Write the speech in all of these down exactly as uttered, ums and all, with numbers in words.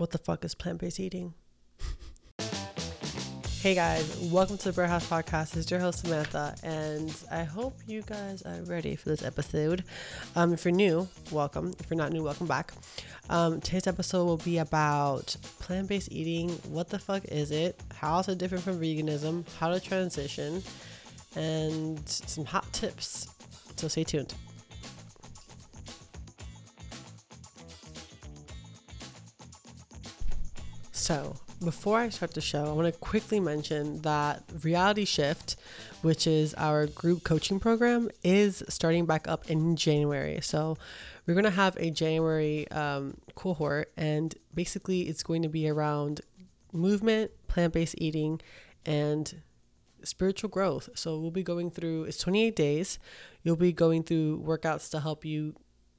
what the fuck is plant-based eating? Hey guys, welcome to the Bare Haus podcast. It's your host Samantha, and I hope you guys are ready for this episode. Um, if you're new, welcome. If you're not new, welcome back. Um, today's episode will be about plant-based eating. What the fuck is it? How is it different from veganism? How to transition, and some hot tips. So stay tuned. So, before I start the show, I want to quickly mention that Reality Shift, which is our group coaching program, is starting back up in January. So we're going to have a January um, cohort, and basically it's going to be around movement, plant-based eating, and spiritual growth. So we'll be going through, it's twenty-eight days. You'll be going through workouts to help you,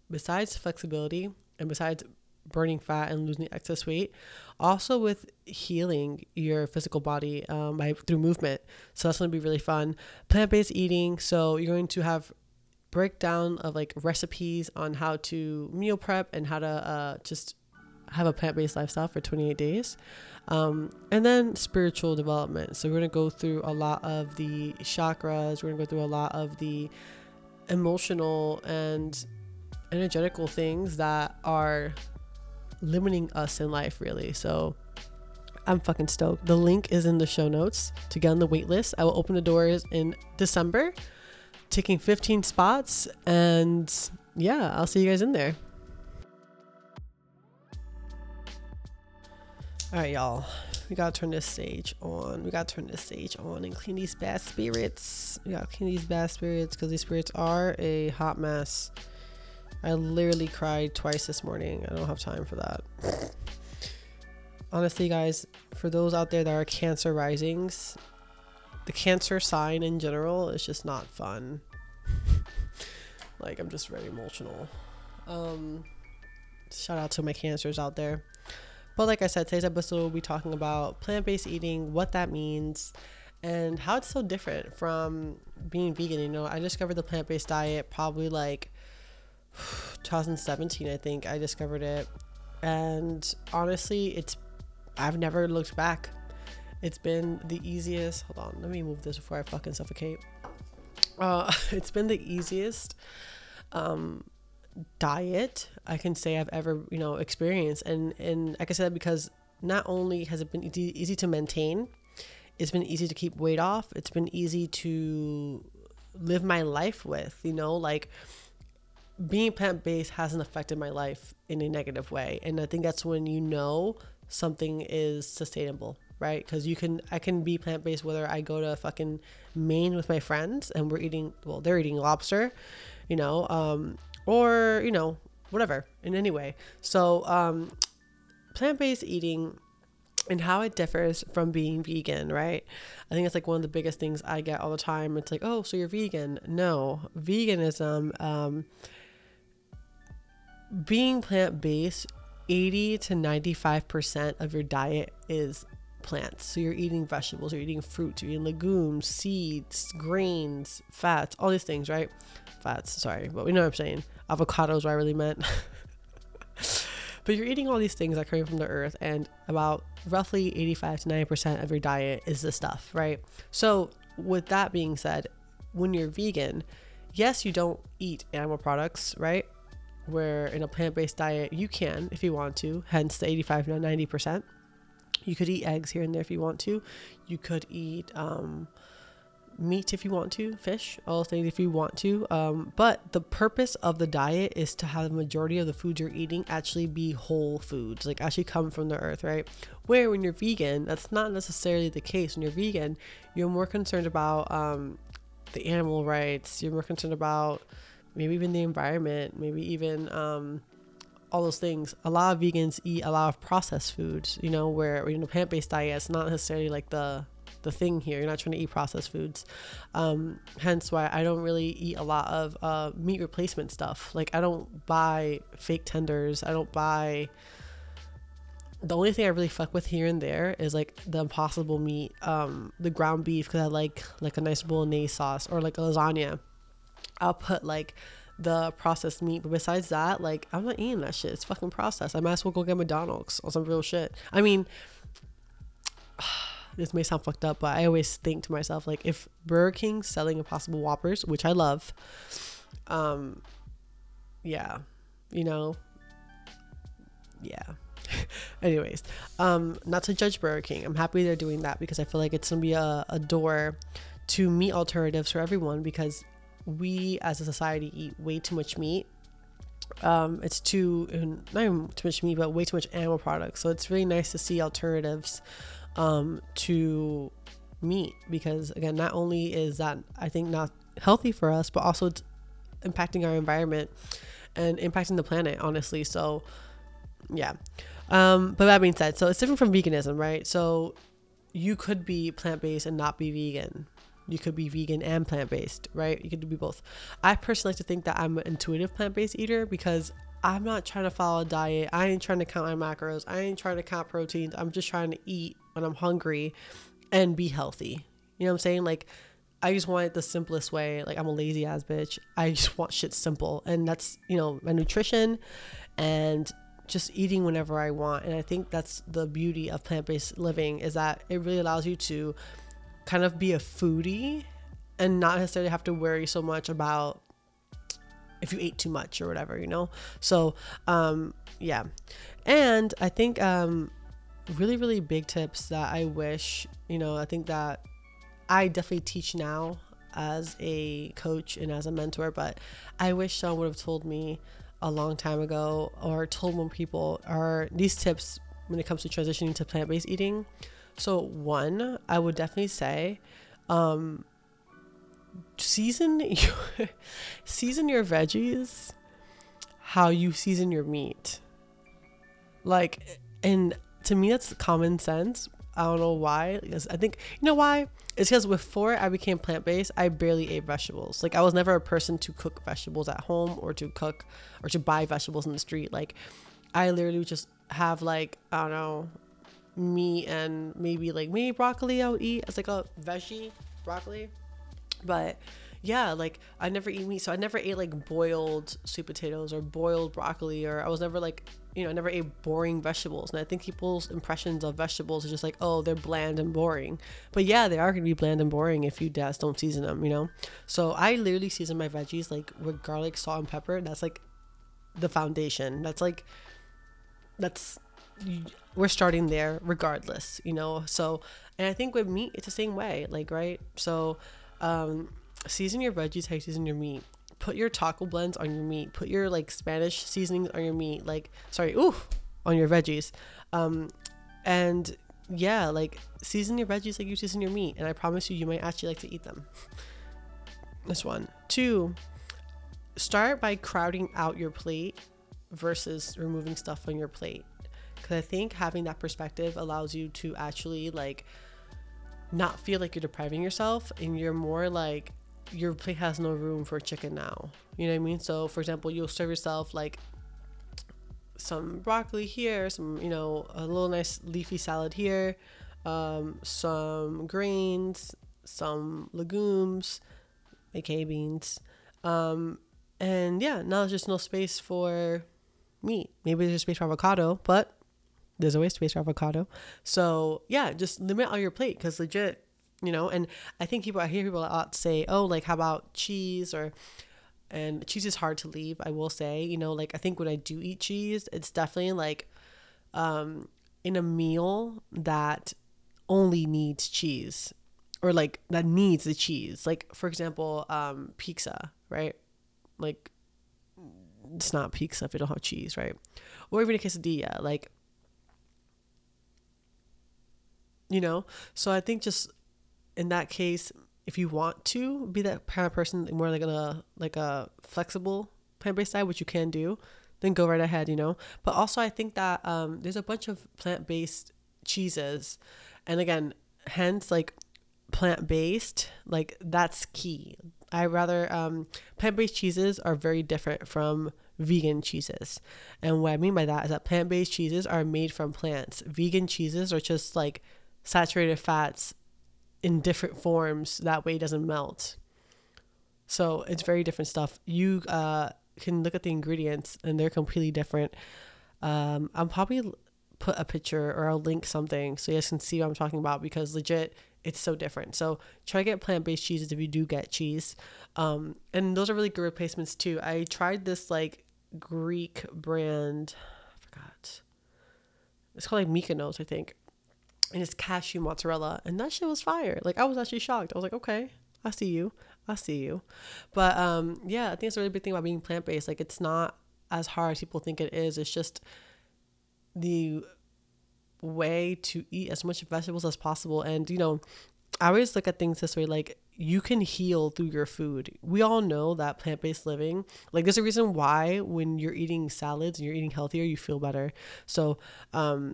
besides flexibility and besides burning fat and losing excess weight, also with healing your physical body um, by through movement. So that's going to be really fun. Plant-based eating, so you're going to have breakdown of like recipes on how to meal prep and how to uh, just have a plant-based lifestyle for twenty-eight days. Um, and then spiritual development. So we're going to go through a lot of the chakras. We're going to go through a lot of the emotional and energetical things that are limiting us in life, really. So I'm fucking stoked. The link is in the show notes to get on the wait list. I will open the doors in December, taking fifteen spots, and yeah, I'll see you guys in there. All right, y'all, we gotta turn this stage on. We gotta turn this stage on and clean these bad spirits. We gotta clean these bad spirits because these spirits are a hot mess. I literally cried twice this morning. I don't have time for that. Honestly, guys, for those out there that are Cancer risings, the Cancer sign in general is just not fun. Like, I'm just very emotional. Um, shout out to my Cancers out there. But like I said, today's episode will be talking about plant-based eating, what that means, and how it's so different from being vegan. You know, I discovered the plant-based diet probably like twenty seventeen, I think I discovered it, and honestly it's I've never looked back. It's been the easiest, hold on, let me move this before I fucking suffocate. Uh it's been the easiest um diet I can say I've ever, you know, experienced, and and like I said, because not only has it been easy, easy to maintain, it's been easy to keep weight off, it's been easy to live my life with, you know, like being plant-based hasn't affected my life in a negative way. And I think that's when you know something is sustainable, right? Because you can, I can be plant-based whether I go to fucking Maine with my friends and we're eating, well, they're eating lobster, you know, um, or, you know, whatever in any way. So um, plant-based eating and how it differs from being vegan, right? I think it's like one of the biggest things I get all the time. It's like, oh, so you're vegan. No, veganism, um, being plant-based, eighty to ninety-five percent of your diet is plants. So you're eating vegetables, you're eating fruits, you're eating legumes, seeds, grains, fats, all these things, right? Fats, sorry, but we know what I'm saying. Avocados, what I really meant. But you're eating all these things that are coming from the earth, and about roughly eighty-five to ninety percent of your diet is this stuff, right? So with that being said, when you're vegan, yes, you don't eat animal products, right? Where in a plant-based diet you can if you want to, hence the eighty-five to ninety percent. You could eat eggs here and there if you want to. You could eat um meat if you want to, fish, all things if you want to, um but the purpose of the diet is to have the majority of the food you're eating actually be whole foods, like actually come from the earth, right? Where when you're vegan, that's not necessarily the case. When you're vegan, you're more concerned about um the animal rights, you're more concerned about maybe even the environment, maybe even um, all those things. A lot of vegans eat a lot of processed foods, you know, where in a plant-based diet, it's not necessarily like the the thing here. You're not trying to eat processed foods. Um, hence why I don't really eat a lot of uh, meat replacement stuff. Like I don't buy fake tenders. I don't buy... The only thing I really fuck with here and there is like the Impossible meat, um, the ground beef, because I like like a nice bolognese sauce or like a lasagna. I'll put like the processed meat, but besides that, like, I'm not eating that shit. It's fucking processed. I might as well go get McDonald's or some real shit. I mean, this may sound fucked up, but I always think to myself, like, if Burger King's selling Impossible Whoppers, which I love, um yeah, you know, yeah. Anyways, um not to judge Burger King, I'm happy they're doing that, because I feel like it's gonna be a, a door to meat alternatives for everyone, because we as a society eat way too much meat. Um it's too not even too much meat, but way too much animal products. So it's really nice to see alternatives um to meat, because again, not only is that, I think, not healthy for us, but also it's impacting our environment and impacting the planet, honestly. So yeah. Um but that being said, so it's different from veganism, right? So you could be plant-based and not be vegan. You could be vegan and plant-based, right? You could be both. I personally like to think that I'm an intuitive plant-based eater, because I'm not trying to follow a diet. I ain't trying to count my macros. I ain't trying to count proteins. I'm just trying to eat when I'm hungry and be healthy. You know what I'm saying? Like, I just want it the simplest way. Like, I'm a lazy ass bitch. I just want shit simple. And that's, you know, my nutrition and just eating whenever I want. And I think that's the beauty of plant-based living, is that it really allows you to kind of be a foodie and not necessarily have to worry so much about if you ate too much or whatever, you know? So, um, yeah. And I think, um, really, really big tips that I wish, you know, I think that I definitely teach now as a coach and as a mentor, but I wish someone would have told me a long time ago, or told more people, are these tips when it comes to transitioning to plant-based eating. So one, I would definitely say, um, season your season your veggies how you season your meat. Like, and to me, that's common sense. I don't know why. I think, you know why? It's because before I became plant-based, I barely ate vegetables. Like, I was never a person to cook vegetables at home, or to cook or to buy vegetables in the street. Like, I literally would just have, like, I don't know, meat and maybe like maybe broccoli I would eat as like a veggie, broccoli. But yeah, like, I never eat meat. So I never ate like boiled sweet potatoes or boiled broccoli, or I was never like, you know, I never ate boring vegetables. And I think people's impressions of vegetables are just like, oh, they're bland and boring. But yeah, they are going to be bland and boring if you just don't season them, you know? So I literally season my veggies like with garlic, salt, and pepper. That's like the foundation. That's like, that's, we're starting there regardless, you know? So, and I think with meat, it's the same way, like, right? So, um, season your veggies how you season your meat. Put your taco blends on your meat. Put your like Spanish seasonings on your meat. Like, sorry, ooh, on your veggies. Um, and yeah, like, season your veggies like you season your meat. And I promise you, you might actually like to eat them. That's one. Two, start by crowding out your plate versus removing stuff on your plate. Because I think having that perspective allows you to actually, like, not feel like you're depriving yourself, and you're more like, your plate has no room for chicken now, you know what I mean? So for example, you'll serve yourself like some broccoli here, some, you know, a little nice leafy salad here, um some grains, some legumes, aka beans, um and yeah, now there's just no space for meat. Maybe there's space for avocado, but there's always space for avocado. So yeah, just limit on your plate, because legit, you know. And I think people, I hear people out say, oh, like, how about cheese? Or, and cheese is hard to leave, I will say, you know, like, I think when I do eat cheese, it's definitely like, um, in a meal that only needs cheese, or like that needs the cheese. Like, for example, um, pizza, right? Like, it's not pizza if you don't have cheese, right? Or even a quesadilla, like, you know? So I think just in that case, if you want to be that kind of person, more like a, like a flexible plant-based diet, which you can do, then go right ahead, you know? But also I think that, um, there's a bunch of plant-based cheeses. And again, hence like plant-based, like that's key. I rather, um, plant-based cheeses are very different from vegan cheeses. And what I mean by that is that plant-based cheeses are made from plants. Vegan cheeses are just like saturated fats in different forms, that way it doesn't melt. So it's very different stuff. You uh, can look at the ingredients and they're completely different. Um, I'm probably put a picture or I'll link something so you guys can see what I'm talking about, because legit it's so different. So try to get plant-based cheeses if you do get cheese. Um, and those are really good replacements too. I tried this like Greek brand, I forgot. It's called like Mykonos, I think. And it's cashew mozzarella. And that shit was fire. Like I was actually shocked. I was like, okay, I see you. I see you. But um, yeah, I think it's a really big thing about being plant-based. Like it's not as hard as people think it is. It's just the way to eat as much vegetables as possible. And you know, I always look at things this way, like you can heal through your food. We all know that plant-based living, like there's a reason why when you're eating salads and you're eating healthier, you feel better. So um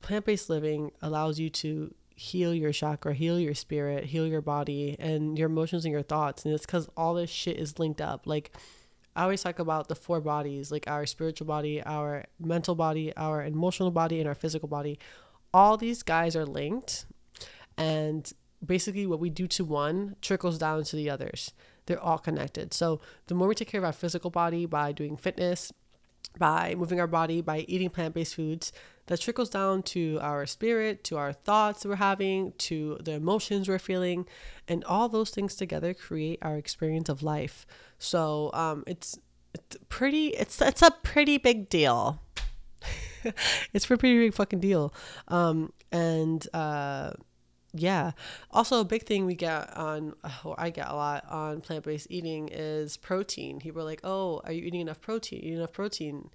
plant-based living allows you to heal your chakra, heal your spirit, heal your body and your emotions and your thoughts. And it's because all this shit is linked up. Like I always talk about the four bodies, like our spiritual body, our mental body, our emotional body, and our physical body. All these guys are linked. And basically what we do to one trickles down to the others. They're all connected. So the more we take care of our physical body by doing fitness, by moving our body, by eating plant-based foods, that trickles down to our spirit, to our thoughts we're having, to the emotions we're feeling, and all those things together create our experience of life. So um, it's it's pretty, it's it's a pretty big deal. It's a pretty big fucking deal. Um, and uh, yeah, also a big thing we get on, or I get a lot on plant-based eating is protein. People are like, oh, are you eating enough protein? Eating enough protein?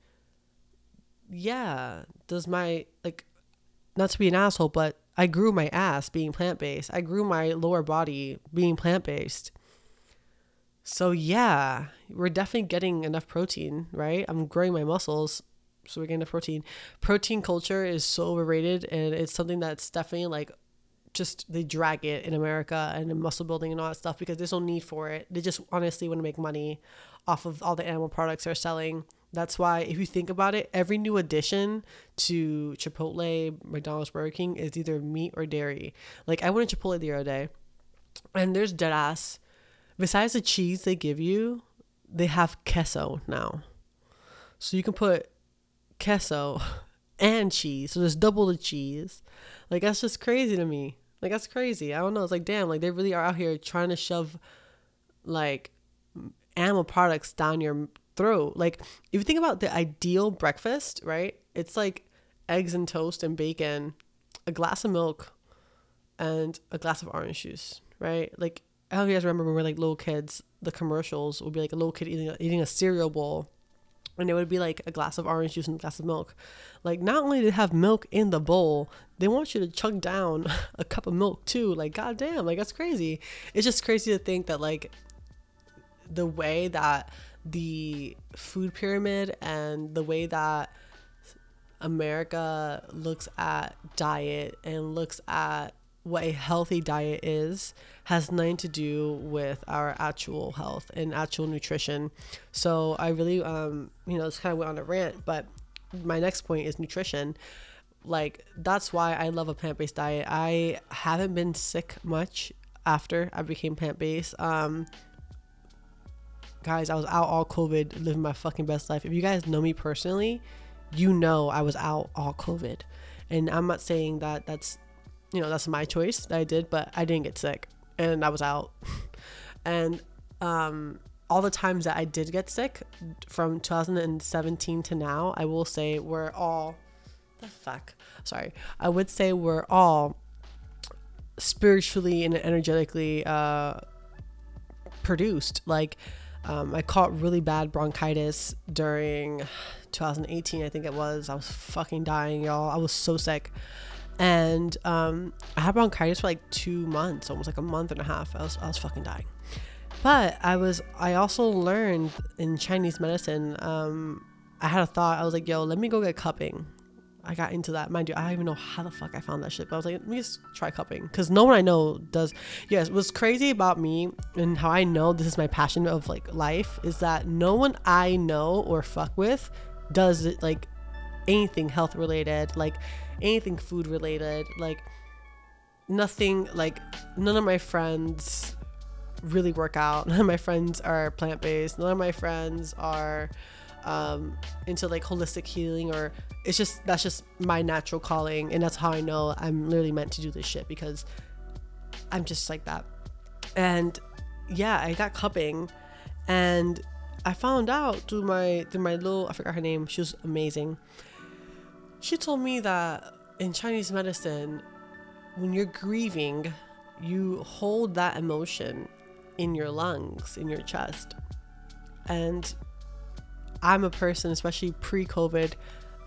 Yeah, does my, like, not to be an asshole, but I grew my ass being plant-based. I grew my lower body being plant-based. So yeah, we're definitely getting enough protein, right? I'm growing my muscles, so we're getting enough protein. Protein culture is so overrated, and it's something that's definitely like, just they drag it in America and in muscle building and all that stuff because there's no need for it. They just honestly want to make money off of all the animal products they're selling. That's why, if you think about it, every new addition to Chipotle, McDonald's, Burger King is either meat or dairy. Like, I went to Chipotle the other day, and there's deadass. Besides the cheese they give you, they have queso now. So you can put queso and cheese. So there's double the cheese. Like, that's just crazy to me. Like, that's crazy. I don't know. It's like, damn, like, they really are out here trying to shove, like, animal products down your throat. Like, if you think about the ideal breakfast, right? It's like eggs and toast and bacon, a glass of milk, and a glass of orange juice, right? Like, I hope you guys remember when we were like little kids, the commercials would be like a little kid eating a, eating a cereal bowl, and it would be like a glass of orange juice and a glass of milk. Like, not only do they have milk in the bowl, they want you to chug down a cup of milk too. Like, goddamn, like, that's crazy. It's just crazy to think that, like, the way that the food pyramid and the way that America looks at diet and looks at what a healthy diet is has nothing to do with our actual health and actual nutrition. So I really, um, you know, just kind of went on a rant, but my next point is nutrition. Like, that's why I love a plant-based diet. I haven't been sick much after I became plant-based. Um, guys, I was out all COVID living my fucking best life. If you guys know me personally, you know I was out all COVID, and I'm not saying that that's, you know, that's my choice that I did, but I didn't get sick and I was out. And um all the times that I did get sick from two thousand seventeen to now, I will say we're all the fuck sorry I would say we're all spiritually and energetically uh produced. Like, Um, I caught really bad bronchitis during twenty eighteen, I think it was. I was fucking dying, y'all. I was so sick. And um, I had bronchitis for like two months, almost like a month and a half. I was I was fucking dying. But I was I also learned in Chinese medicine, um, I had a thought. I was like, yo, let me go get cupping. I got into that. Mind you, I don't even know how the fuck I found that shit, but I was like, let me just try cupping, because no one I know does. Yes, what's crazy about me and how I know this is my passion of like life is that no one I know or fuck with does it, like anything health related, like anything food related, like nothing. Like none of my friends really work out. None of my friends are plant-based. None of my friends are um, into like holistic healing, or it's just, that's just my natural calling. And that's how I know I'm literally meant to do this shit, because I'm just like that. And yeah, I got cupping, and I found out through my, through my little, I forgot her name. She was amazing. She told me that in Chinese medicine, when you're grieving, you hold that emotion in your lungs, in your chest. And I'm a person, especially pre-COVID,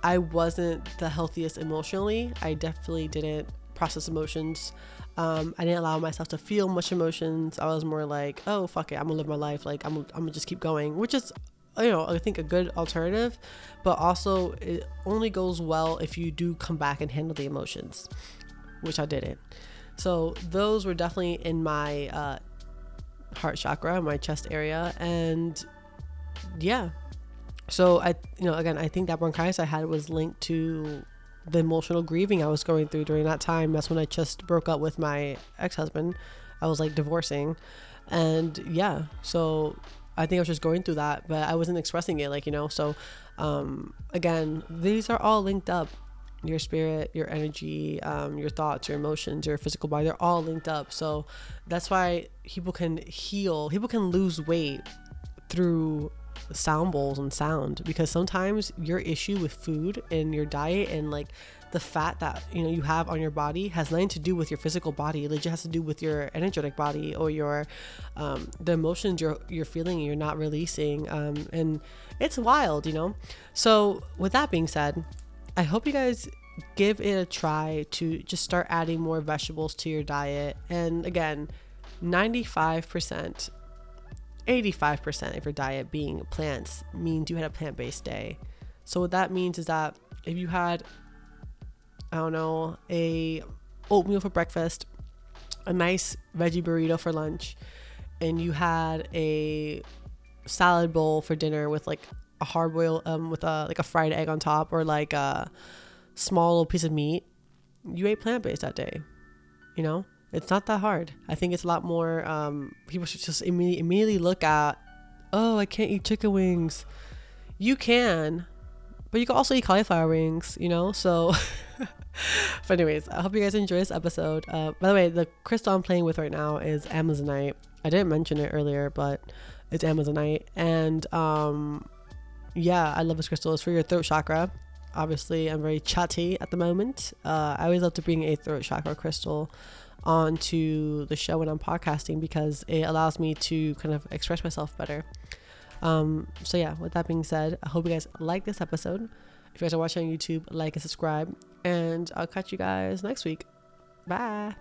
I wasn't the healthiest emotionally. I definitely didn't process emotions. Um, I didn't allow myself to feel much emotions. I was more like, oh, fuck it, I'm gonna live my life. Like, I'm, I'm gonna just keep going, which is, you know, I think a good alternative, but also it only goes well if you do come back and handle the emotions, which I didn't. So those were definitely in my uh, heart chakra, my chest area. And yeah, so I, you know, again, I think that bronchitis I had was linked to the emotional grieving I was going through during that time. That's when I just broke up with my ex-husband. I was like divorcing. And yeah, so I think I was just going through that, but I wasn't expressing it, like, you know. So um, again, these are all linked up. Your spirit, your energy, um, your thoughts, your emotions, your physical body, they're all linked up. So that's why people can heal. People can lose weight through sound bowls and sound, because sometimes your issue with food and your diet and like the fat that, you know, you have on your body has nothing to do with your physical body. It just has to do with your energetic body, or your um the emotions you're you're feeling and you're not releasing, um and it's wild, you know. So with that being said, I hope you guys give it a try to just start adding more vegetables to your diet. And again, ninety-five percent, eighty-five percent of your diet being plants means you had a plant-based day. So what that means is that if you had, I don't know, a oatmeal for breakfast, a nice veggie burrito for lunch, and you had a salad bowl for dinner with like a hard boil, um, with a, like a fried egg on top, or like a small little piece of meat, you ate plant-based that day, you know? It's not that hard. I think it's a lot more, um, people should just immediately, immediately look at, oh, I can't eat chicken wings. You can, but you can also eat cauliflower wings, you know? So, but anyways, I hope you guys enjoy this episode. Uh, by the way, the crystal I'm playing with right now is Amazonite. I didn't mention it earlier, but it's Amazonite. And um, yeah, I love this crystal. It's for your throat chakra. Obviously, I'm very chatty at the moment. Uh, I always love to bring a throat chakra crystal onto the show when I'm podcasting, because it allows me to kind of express myself better. Um, so yeah, with that being said, I hope you guys like this episode. If you guys are watching on YouTube, like and subscribe, and I'll catch you guys next week. Bye.